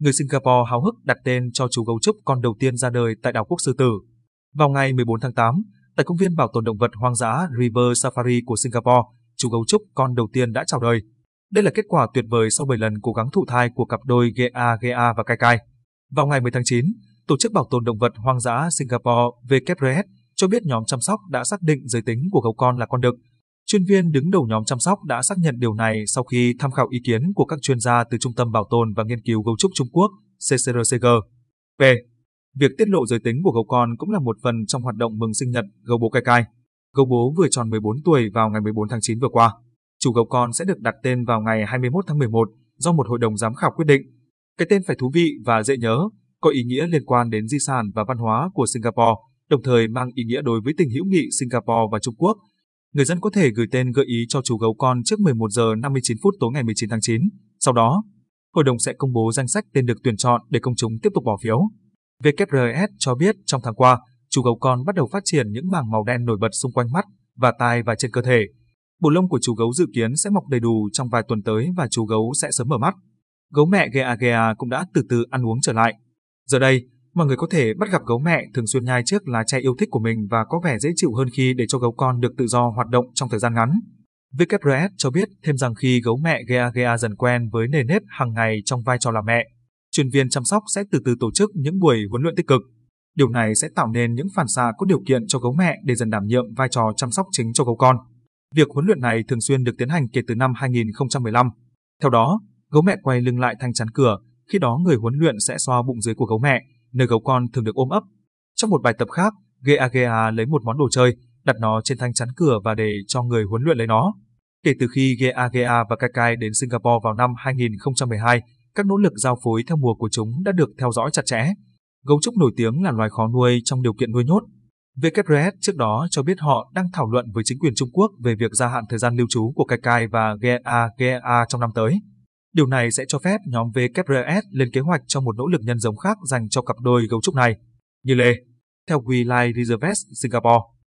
người Singapore háo hức đặt tên cho chú gấu trúc con đầu tiên ra đời tại đảo quốc Sư Tử. Vào ngày 14 tháng 8, tại công viên bảo tồn động vật hoang dã River Safari của Singapore, chú gấu trúc con đầu tiên đã chào đời. Đây là kết quả tuyệt vời sau 7 lần cố gắng thụ thai của cặp đôi Jia Jia và Kai Kai. Vào ngày 10 tháng 9, Tổ chức Bảo tồn Động vật Hoang dã Singapore (VKRS) cho biết nhóm chăm sóc đã xác định giới tính của gấu con là con đực. Chuyên viên đứng đầu nhóm chăm sóc đã xác nhận điều này sau khi tham khảo ý kiến của các chuyên gia từ Trung tâm Bảo tồn và Nghiên cứu Gấu trúc Trung Quốc (CCRCG). Về việc tiết lộ giới tính của gấu con cũng là một phần trong hoạt động mừng sinh nhật gấu bố Kai Kai. Gấu bố vừa tròn 14 tuổi vào ngày 14 tháng 9 vừa qua. Chú gấu con sẽ được đặt tên vào ngày 21 tháng 11 do một hội đồng giám khảo quyết định. Cái tên phải thú vị và dễ nhớ, có ý nghĩa liên quan đến di sản và văn hóa của Singapore, đồng thời mang ý nghĩa đối với tình hữu nghị Singapore và Trung Quốc. Người dân có thể gửi tên gợi ý cho chú gấu con trước 11 giờ 59 phút tối ngày 19 tháng 9. Sau đó, hội đồng sẽ công bố danh sách tên được tuyển chọn để công chúng tiếp tục bỏ phiếu. WFRS cho biết trong tháng qua, chú gấu con bắt đầu phát triển những mảng màu đen nổi bật xung quanh mắt và tai và trên cơ thể. Bộ lông của chú gấu dự kiến sẽ mọc đầy đủ trong vài tuần tới và chú gấu sẽ sớm mở mắt. Gấu mẹ Jia Jia cũng đã từ từ ăn uống trở lại. Giờ đây, mọi người có thể bắt gặp gấu mẹ thường xuyên nhai chiếc lá chai yêu thích của mình và có vẻ dễ chịu hơn khi để cho gấu con được tự do hoạt động trong thời gian ngắn. WFRS cho biết thêm rằng khi gấu mẹ Jia Jia dần quen với nề nếp hàng ngày trong vai trò là mẹ, chuyên viên chăm sóc sẽ từ từ tổ chức những buổi huấn luyện tích cực. Điều này sẽ tạo nên những phản xạ có điều kiện cho gấu mẹ để dần đảm nhiệm vai trò chăm sóc chính cho gấu con. Việc huấn luyện này thường xuyên được tiến hành kể từ năm 2015. Theo đó, gấu mẹ quay lưng lại thành chắn cửa, khi đó người huấn luyện sẽ xoa bụng dưới của gấu mẹ, nơi gấu con thường được ôm ấp. Trong một bài tập khác, Jia Jia lấy một món đồ chơi, đặt nó trên thanh chắn cửa và để cho người huấn luyện lấy nó. Kể từ khi Jia Jia và Kai Kai đến Singapore vào năm 2012, các nỗ lực giao phối theo mùa của chúng đã được theo dõi chặt chẽ. Gấu trúc nổi tiếng là loài khó nuôi trong điều kiện nuôi nhốt. WFRS trước đó cho biết họ đang thảo luận với chính quyền Trung Quốc về việc gia hạn thời gian lưu trú của Kai Kai và Jia Jia trong năm tới. Điều này sẽ cho phép nhóm WFRS lên kế hoạch cho một nỗ lực nhân giống khác dành cho cặp đôi gấu trúc này. Như lệ, theo Wildlife Reserves Singapore.